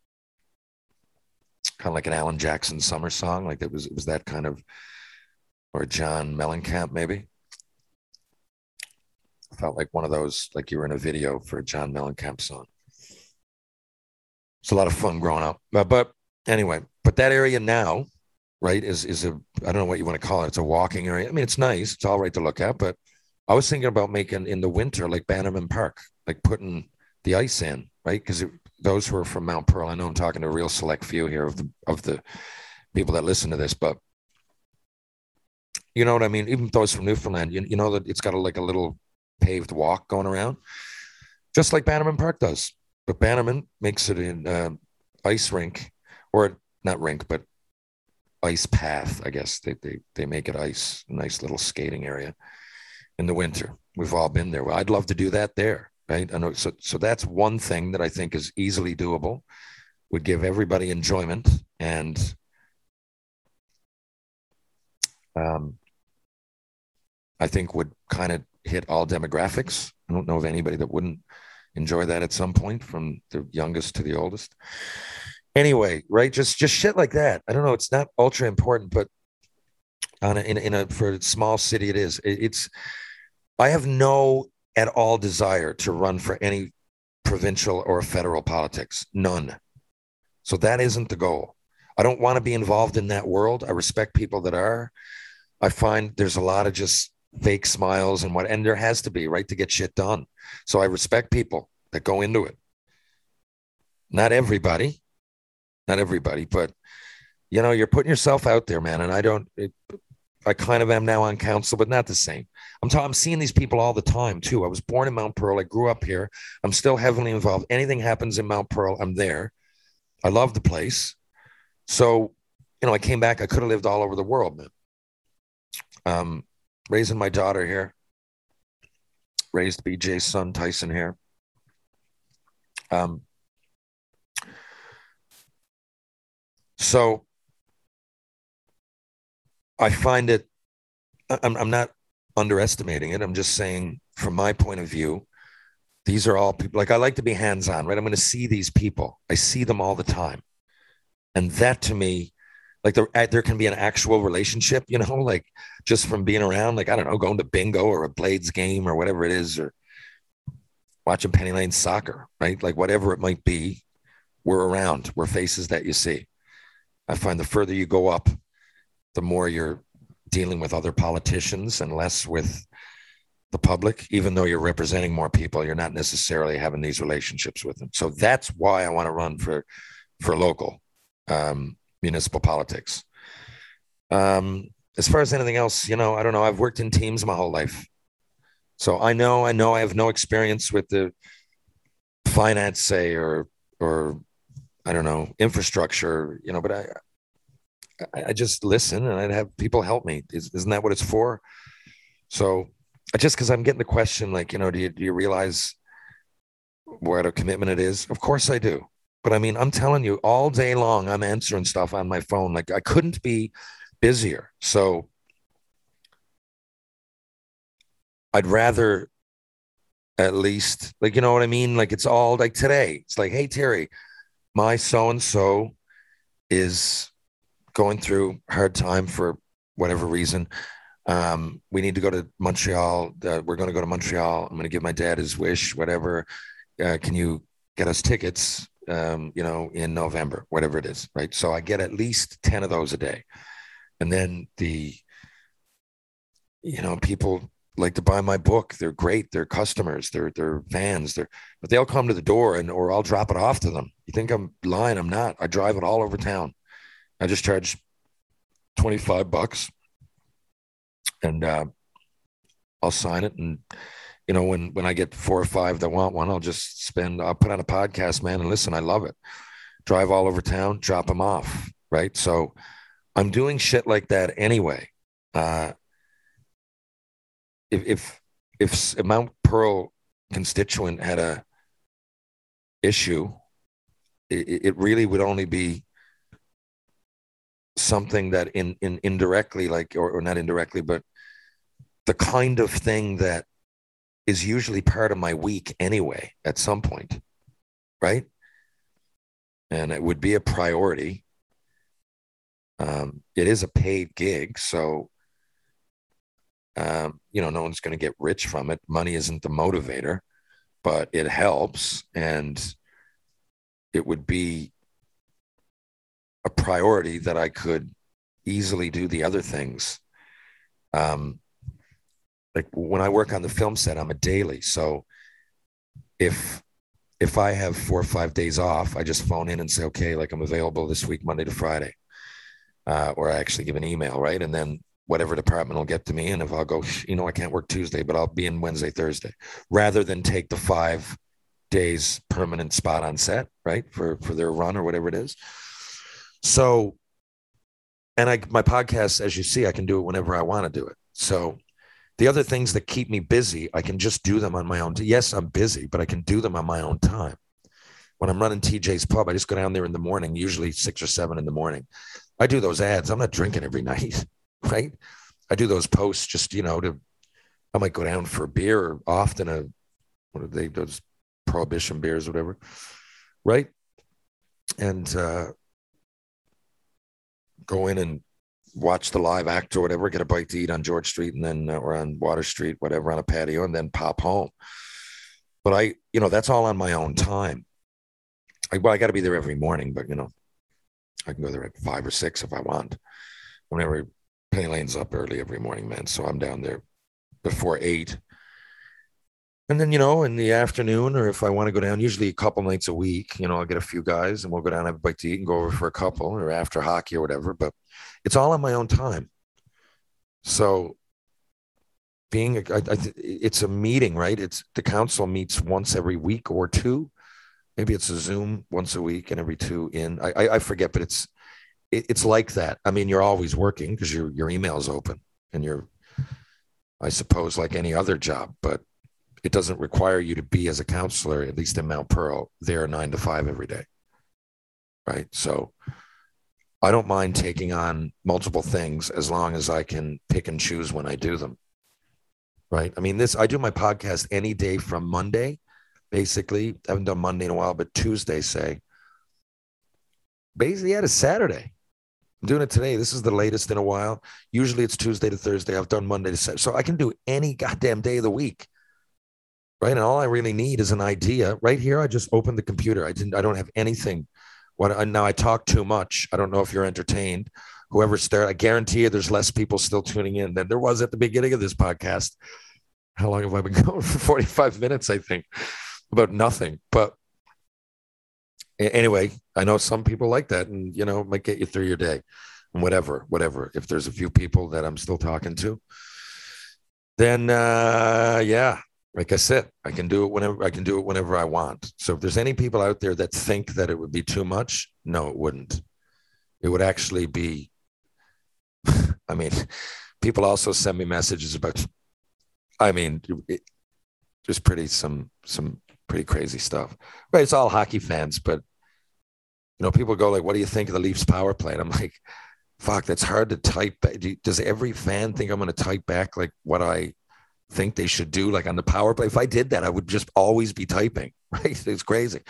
of like an Alan Jackson summer song. Like it was that kind of, or John Mellencamp maybe. I felt like one of those, like you were in a video for a John Mellencamp song. It's a lot of fun growing up. But anyway, but that area now, right, is a, I don't know what you want to call it. It's a walking area. I mean, it's nice. It's all right to look at. But I was thinking about making in the winter, like Bannerman Park, like putting the ice in, right? Because those who are from Mount Pearl, I know I'm talking to a real select few here of the people that listen to this, but you know what I mean? Even though it's from Newfoundland, you know that it's got a little paved walk going around, just like Bannerman Park does. But Bannerman makes it an ice rink, or not rink, but ice path, I guess. They make it ice, a nice little skating area in the winter. We've all been there. Well, I'd love to do that there, right? I know. So that's one thing that I think is easily doable, would give everybody enjoyment, and I think would kind of hit all demographics. I don't know of anybody that wouldn't enjoy that at some point, from the youngest to the oldest. Anyway, right? Just shit like that. I don't know. It's not ultra important, but for a small city, it is. I have no at all desire to run for any provincial or federal politics. None. So that isn't the goal. I don't want to be involved in that world. I respect people that are. I find there's a lot of just fake smiles and there has to be, right, to get shit done. So I respect people that go into it. Not everybody, but you know, you're putting yourself out there, man. And I kind of am now on council, but not the same. I'm seeing these people all the time too. I was born in Mount Pearl. I grew up here. I'm still heavily involved. Anything happens in Mount Pearl, I'm there. I love the place. So, you know, I came back, I could have lived all over the world, man. Raising my daughter here, raised BJ's son Tyson here. So I find it, I'm not underestimating it. I'm just saying, from my point of view, these are all people, like I like to be hands-on, right? I'm going to see these people. I see them all the time. And that to me, like there can be an actual relationship, you know, like just from being around, like, I don't know, going to bingo or a Blades game or whatever it is, or watching Penny Lane soccer, right? Like whatever it might be, we're around, we're faces that you see. I find the further you go up, the more you're dealing with other politicians and less with the public. Even though you're representing more people, you're not necessarily having these relationships with them. So that's why I want to run for local, municipal politics. As far as anything else, you know, I don't know. I've worked in teams my whole life. So I know I have no experience with the finance, say, or I don't know, infrastructure, you know, but I just listen and I'd have people help me. Isn't that what it's for? So just because I'm getting the question, like, you know, do you realize what a commitment it is? Of course I do. But I mean, I'm telling you, all day long, I'm answering stuff on my phone. Like I couldn't be busier. So I'd rather, at least, like, you know what I mean? Like it's all like today. It's like, hey, Terry, my so-and-so is going through hard time for whatever reason. We need to go to Montreal. We're going to go to Montreal. I'm going to give my dad his wish, whatever. Can you get us tickets? You know, in November, whatever it is, right? So I get at least 10 of those a day. And then the, you know, people like to buy my book. They're great. They're customers. They're fans. But they'll come to the door or I'll drop it off to them. You think I'm lying? I'm not. I drive it all over town. I just charge $25 and I'll sign it. And, you know, when I get four or five that want one, I'll put on a podcast, man, and listen, I love it. Drive all over town, drop them off. Right. So I'm doing shit like that anyway. If a Mount Pearl constituent had a issue, it really would only be something that indirectly, like, or not indirectly, but the kind of thing that is usually part of my week anyway, at some point. Right. And it would be a priority. It is a paid gig. So, no one's going to get rich from it. Money isn't the motivator, but it helps. And it would be a priority that I could easily do the other things. Like when I work on the film set, I'm a daily. So if I have 4 or 5 days off, I just phone in and say, okay, like I'm available this week, Monday to Friday, or I actually give an email. Right. And then whatever department will get to me. And if I'll go, I can't work Tuesday, but I'll be in Wednesday, Thursday, rather than take the 5 days permanent spot on set, right. For their run or whatever it is. So, and my podcast, as you see, I can do it whenever I want to do it. So the other things that keep me busy, I can just do them on my own. Yes, I'm busy, but I can do them on my own time. When I'm running TJ's Pub, I just go down there in the morning, usually 6 or 7 in the morning. I do those ads. I'm not drinking every night. Right. I do those posts just, I might go down for a beer or often those prohibition beers, whatever. Right. And go in and watch the live act or whatever, get a bite to eat on George Street and then or on Water Street, whatever, on a patio and then pop home. But I, that's all on my own time. I got to be there every morning, but I can go there at 5 or 6 if I want. Whenever Penny Lane's up early every morning, man. So I'm down there before 8. And then, in the afternoon, or if I want to go down, usually a couple nights a week, I'll get a few guys and we'll go down and have a bite to eat and go over for a couple or after hockey or whatever. But it's all on my own time. So it's a meeting, right? It's the council meets once every week or 2. Maybe it's a Zoom once a week and every 2 in. I forget, but it's like that. I mean, you're always working because your email is open and you're, I suppose, like any other job, but it doesn't require you to be as a counselor, at least in Mount Pearl, there 9 to 5 every day. Right. So I don't mind taking on multiple things as long as I can pick and choose when I do them. Right. I mean, I do my podcast any day from Monday, basically. I haven't done Monday in a while, but Tuesday, say, basically, yeah, to Saturday. I'm doing it today. This is the latest in a while. Usually it's Tuesday to Thursday. I've done Monday to Saturday. So I can do any goddamn day of the week. Right. And all I really need is an idea. Right here, I just opened the computer. I don't have anything. Now I talk too much. I don't know if you're entertained. Whoever's there, I guarantee you there's less people still tuning in than there was at the beginning of this podcast. How long have I been going? For 45 minutes, I think, about nothing. But anyway, I know some people like that and, it might get you through your day and whatever. If there's a few people that I'm still talking to, then, yeah. Like I said, I can do it whenever I want. So if there's any people out there that think that it would be too much, no, it wouldn't. It would actually be. I mean, people also send me messages about. I mean, there's some pretty crazy stuff. Right? It's all hockey fans, but people go like, "What do you think of the Leafs power play?" And I'm like, "Fuck, that's hard to type." Does every fan think I'm going to type back like what I think they should do, like on the power play? If I did that, I would just always be typing, right? It's crazy.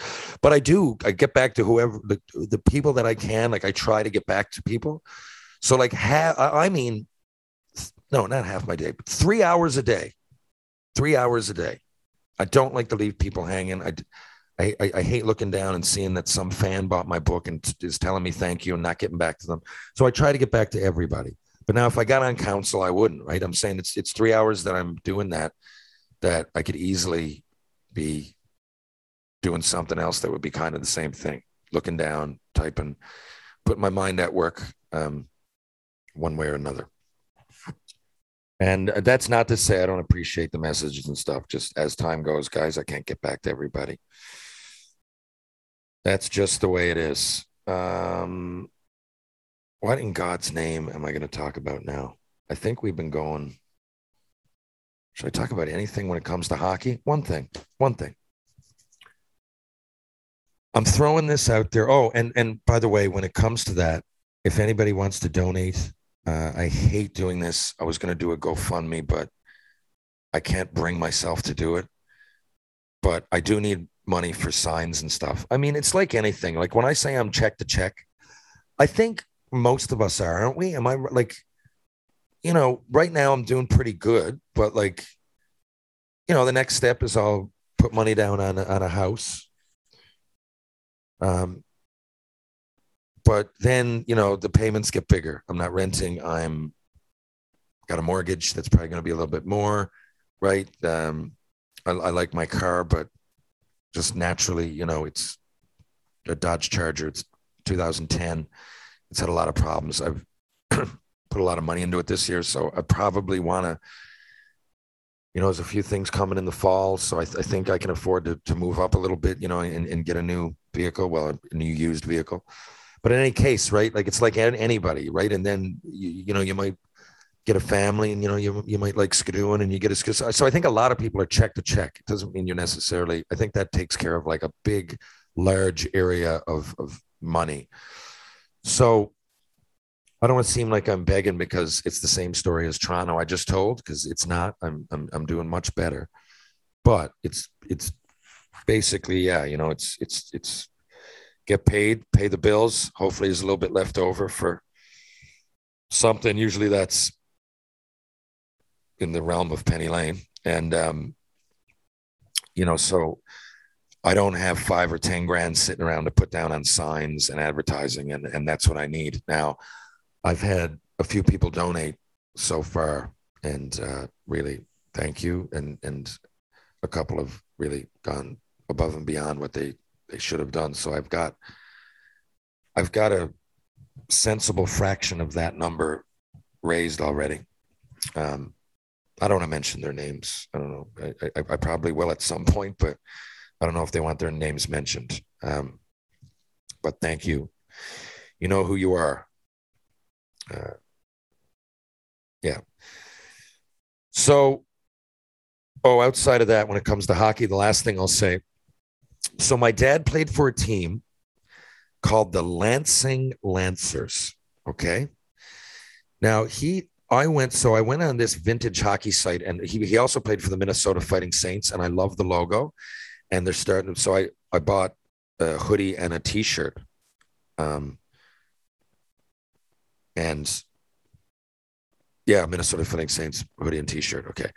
But I get back to whoever, the people that I can, like I try to get back to people. So like not half my day, but 3 hours a day, 3 hours a day. I don't like to leave people hanging. I hate looking down and seeing that some fan bought my book and is telling me thank you and not getting back to them. So I try to get back to everybody. But now if I got on council, I wouldn't, right? I'm saying it's 3 hours that I'm doing that I could easily be doing something else that would be kind of the same thing, looking down, typing, putting my mind at work one way or another. And that's not to say I don't appreciate the messages and stuff. Just as time goes, guys, I can't get back to everybody. That's just the way it is. What in God's name am I going to talk about now? I think we've been going. Should I talk about anything when it comes to hockey? One thing. I'm throwing this out there. Oh, and by the way, when it comes to that, if anybody wants to donate, I hate doing this. I was going to do a GoFundMe, but I can't bring myself to do it. But I do need money for signs and stuff. I mean, it's like anything. Like when I say I'm check to check, I think most of us are, aren't we? Am I like, you know, right now I'm doing pretty good, but like, you know, the next step is I'll put money down on a house. But then, you know, the payments get bigger. I'm not renting. I'm got a mortgage. That's probably going to be a little bit more, right? I like my car, but just naturally, you know, it's a Dodge Charger. It's 2010. It's had a lot of problems. I've put a lot of money into it this year. So I probably want to, you know, there's a few things coming in the fall. So I think I can afford to move up a little bit, you know, and get a new vehicle. Well, a new used vehicle, but in any case, right? Like it's like anybody, right? And then, you know, you might get a family and, you know, you might like skidooing and you get a skid. So I think a lot of people are check to check. It doesn't mean you're necessarily, I think that takes care of like a big, large area of money. So I don't want to seem like I'm begging because it's the same story as Toronto I just told, because it's not. I'm doing much better, but it's basically, yeah, you know, it's get paid, pay the bills. Hopefully there's a little bit left over for something. Usually that's in the realm of penny lane. And, you know, so I don't have 5 or 10 grand sitting around to put down on signs and advertising. And that's what I need. Now I've had a few people donate so far and really thank you. And a couple have really gone above and beyond what they should have done. So I've got a sensible fraction of that number raised already. I don't want to mention their names. I don't know. I probably will at some point, but I don't know if they want their names mentioned. But thank you. You know who you are. Yeah. So, outside of that, when it comes to hockey, the last thing I'll say. So my dad played for a team called the Lansing Lancers. Okay. Now I went on this vintage hockey site, and he also played for the Minnesota Fighting Saints, and I love the logo. And they're starting. So I bought a hoodie and a T-shirt. And yeah, Minnesota Fighting Saints hoodie and T-shirt. Okay.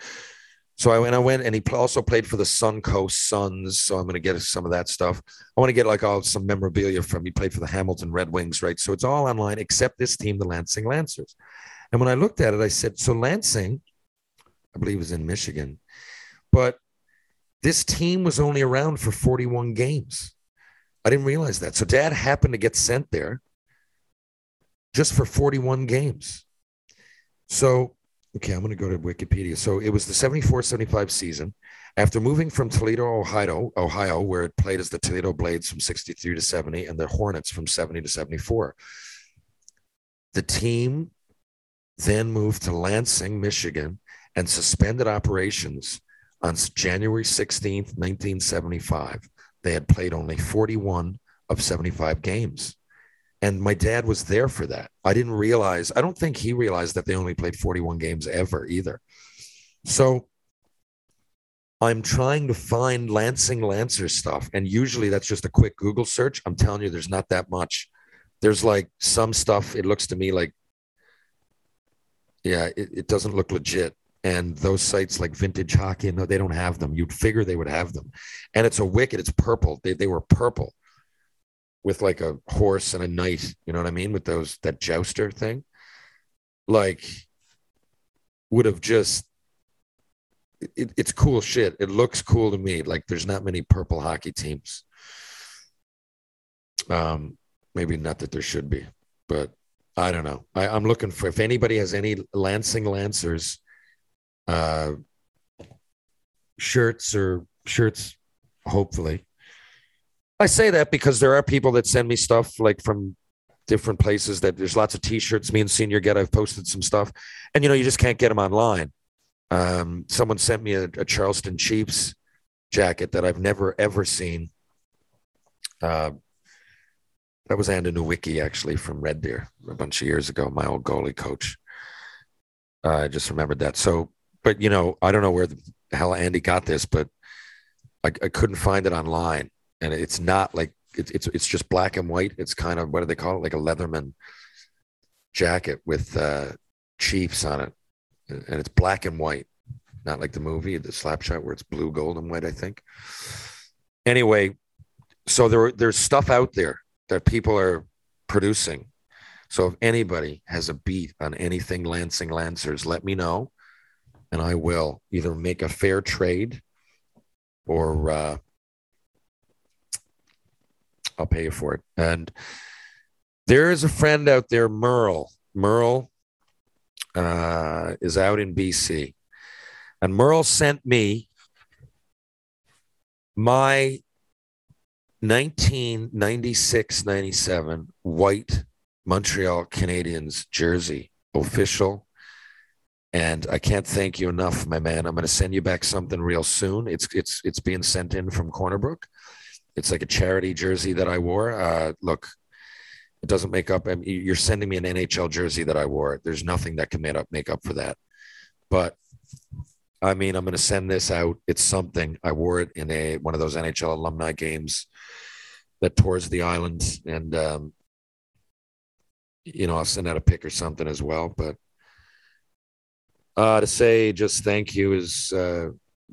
So I went and he also played for the Suncoast Suns. So I'm going to get some of that stuff. I want to get like some memorabilia he played for the Hamilton Red Wings, right? So it's all online except this team, the Lansing Lancers. And when I looked at it, I said, so Lansing, I believe is in Michigan, but this team was only around for 41 games. I didn't realize that. So Dad happened to get sent there just for 41 games. So, okay, I'm going to go to Wikipedia. So it was the 74-75 season. After moving from Toledo, Ohio, where it played as the Toledo Blades from 63 to 70 and the Hornets from 70 to 74. The team then moved to Lansing, Michigan, and suspended operations on January 16th, 1975, they had played only 41 of 75 games. And my dad was there for that. I don't think he realized that they only played 41 games ever either. So I'm trying to find Lansing Lancer stuff. And usually that's just a quick Google search. I'm telling you, there's not that much. There's like some stuff. It looks to me like, yeah, it doesn't look legit. And those sites like Vintage Hockey, no, they don't have them. You'd figure they would have them. And it's a wicket. It's purple. They were purple with like a horse and a knight. You know what I mean? With that jouster thing. like would have just, it's cool shit. It looks cool to me. Like there's not many purple hockey teams. Maybe not that there should be, but I don't know. I'm looking for, if anybody has any Lansing Lancers shirts, hopefully. I say that because there are people that send me stuff like from different places that there's lots of T-shirts me and Senior get. I've posted some stuff and, you know, you just can't get them online. Someone sent me a Charleston Chiefs jacket that I've never, ever seen. That was Andy Nowicki, actually, from Red Deer a bunch of years ago, my old goalie coach. I just remembered that. So, but, you know, I don't know where the hell Andy got this, but I couldn't find it online. And it's not like, it's just black and white. It's kind of, what do they call it? Like a Leatherman jacket with Chiefs on it. And it's black and white, not like the movie, the Slapshot, where it's blue, gold, and white, I think. Anyway, so there's stuff out there that people are producing. So if anybody has a beat on anything Lansing Lancers, let me know, and I will either make a fair trade or I'll pay you for it. And there is a friend out there, Merle, is out in BC, and Merle sent me my 1996-97 white Montreal Canadiens jersey, official. And I can't thank you enough, my man. I'm going to send you back something real soon. It's being sent in from Corner Brook. It's like a charity jersey that I wore. Look, it doesn't make up. I mean, you're sending me an NHL jersey that I wore. There's nothing that can make up for that. But I mean, I'm going to send this out. It's something. I wore it in one of those NHL alumni games that tours the island. And, you know, I'll send out a pic or something as well. But to say just thank you is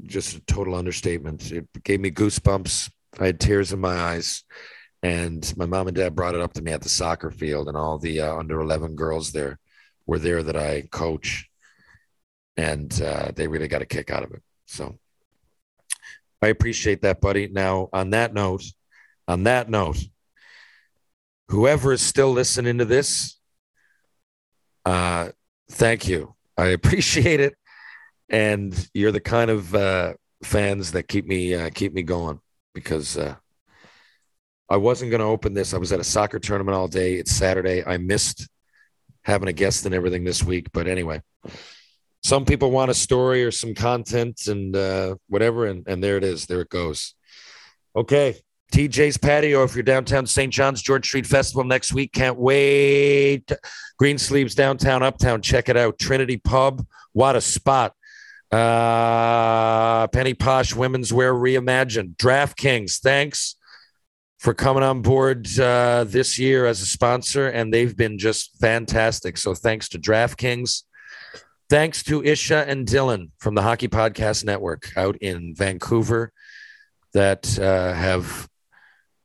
just a total understatement. It gave me goosebumps. I had tears in my eyes. And my mom and dad brought it up to me at the soccer field, and all the under 11 girls there were there that I coach, and they really got a kick out of it. So I appreciate that, buddy. Now, on that note, whoever is still listening to this, thank you. I appreciate it. And you're the kind of fans that keep me going, because I wasn't going to open this. I was at a soccer tournament all day. It's Saturday. I missed having a guest and everything this week. But anyway, some people want a story or some content and whatever. And there it is. There it goes. Okay. TJ's Patio. If you're downtown St. John's, George Street Festival next week. Can't wait. Greensleeves, downtown, uptown. Check it out. Trinity Pub. What a spot. Penny Posh Women's Wear Reimagined. DraftKings. Thanks for coming on board this year as a sponsor, and they've been just fantastic. So thanks to DraftKings. Thanks to Isha and Dylan from the Hockey Podcast Network out in Vancouver that have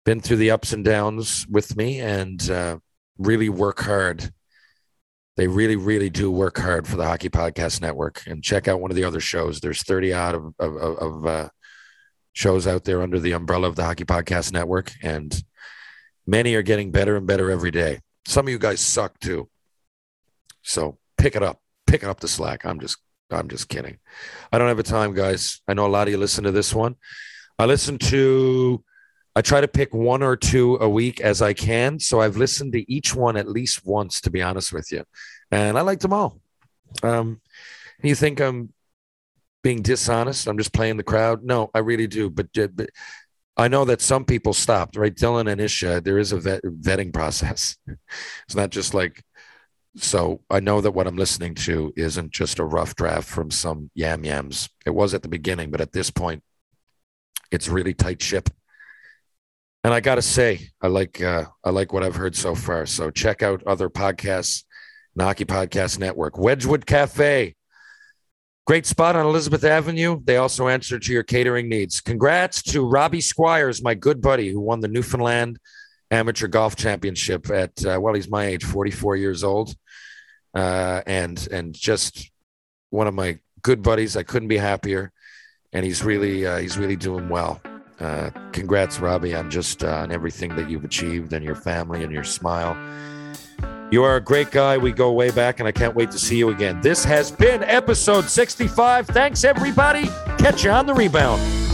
been through the ups and downs with me and really work hard. They really, really do work hard for the Hockey Podcast Network. And check out one of the other shows. There's 30-odd of shows out there under the umbrella of the Hockey Podcast Network, and many are getting better and better every day. Some of you guys suck too, so pick it up the slack. I'm just kidding. I don't have a time, guys. I know a lot of you listen to this one. I try to pick one or two a week as I can, so I've listened to each one at least once, to be honest with you, and I liked them all. You think I'm being dishonest? I'm just playing the crowd. No, I really do. But I know that some people stopped, right? Dylan and Isha, there is a vetting process. It's not just like, so I know that what I'm listening to isn't just a rough draft from some yams. It was at the beginning, but at this point it's really tight ship. And I got to say, I like what I've heard so far. So check out other podcasts, Hockey Podcast Network, Wedgwood Cafe. Great spot on Elizabeth Avenue. They also answer to your catering needs. Congrats to Robbie Squires, my good buddy, who won the Newfoundland Amateur Golf Championship at, he's my age, 44 years old. and just one of my good buddies. I couldn't be happier, and he's really doing well. Congrats, Robbie, on just on everything that you've achieved and your family and your smile. You are a great guy. We go way back, and I can't wait to see you again. This has been episode 65. Thanks, everybody. Catch you on the rebound.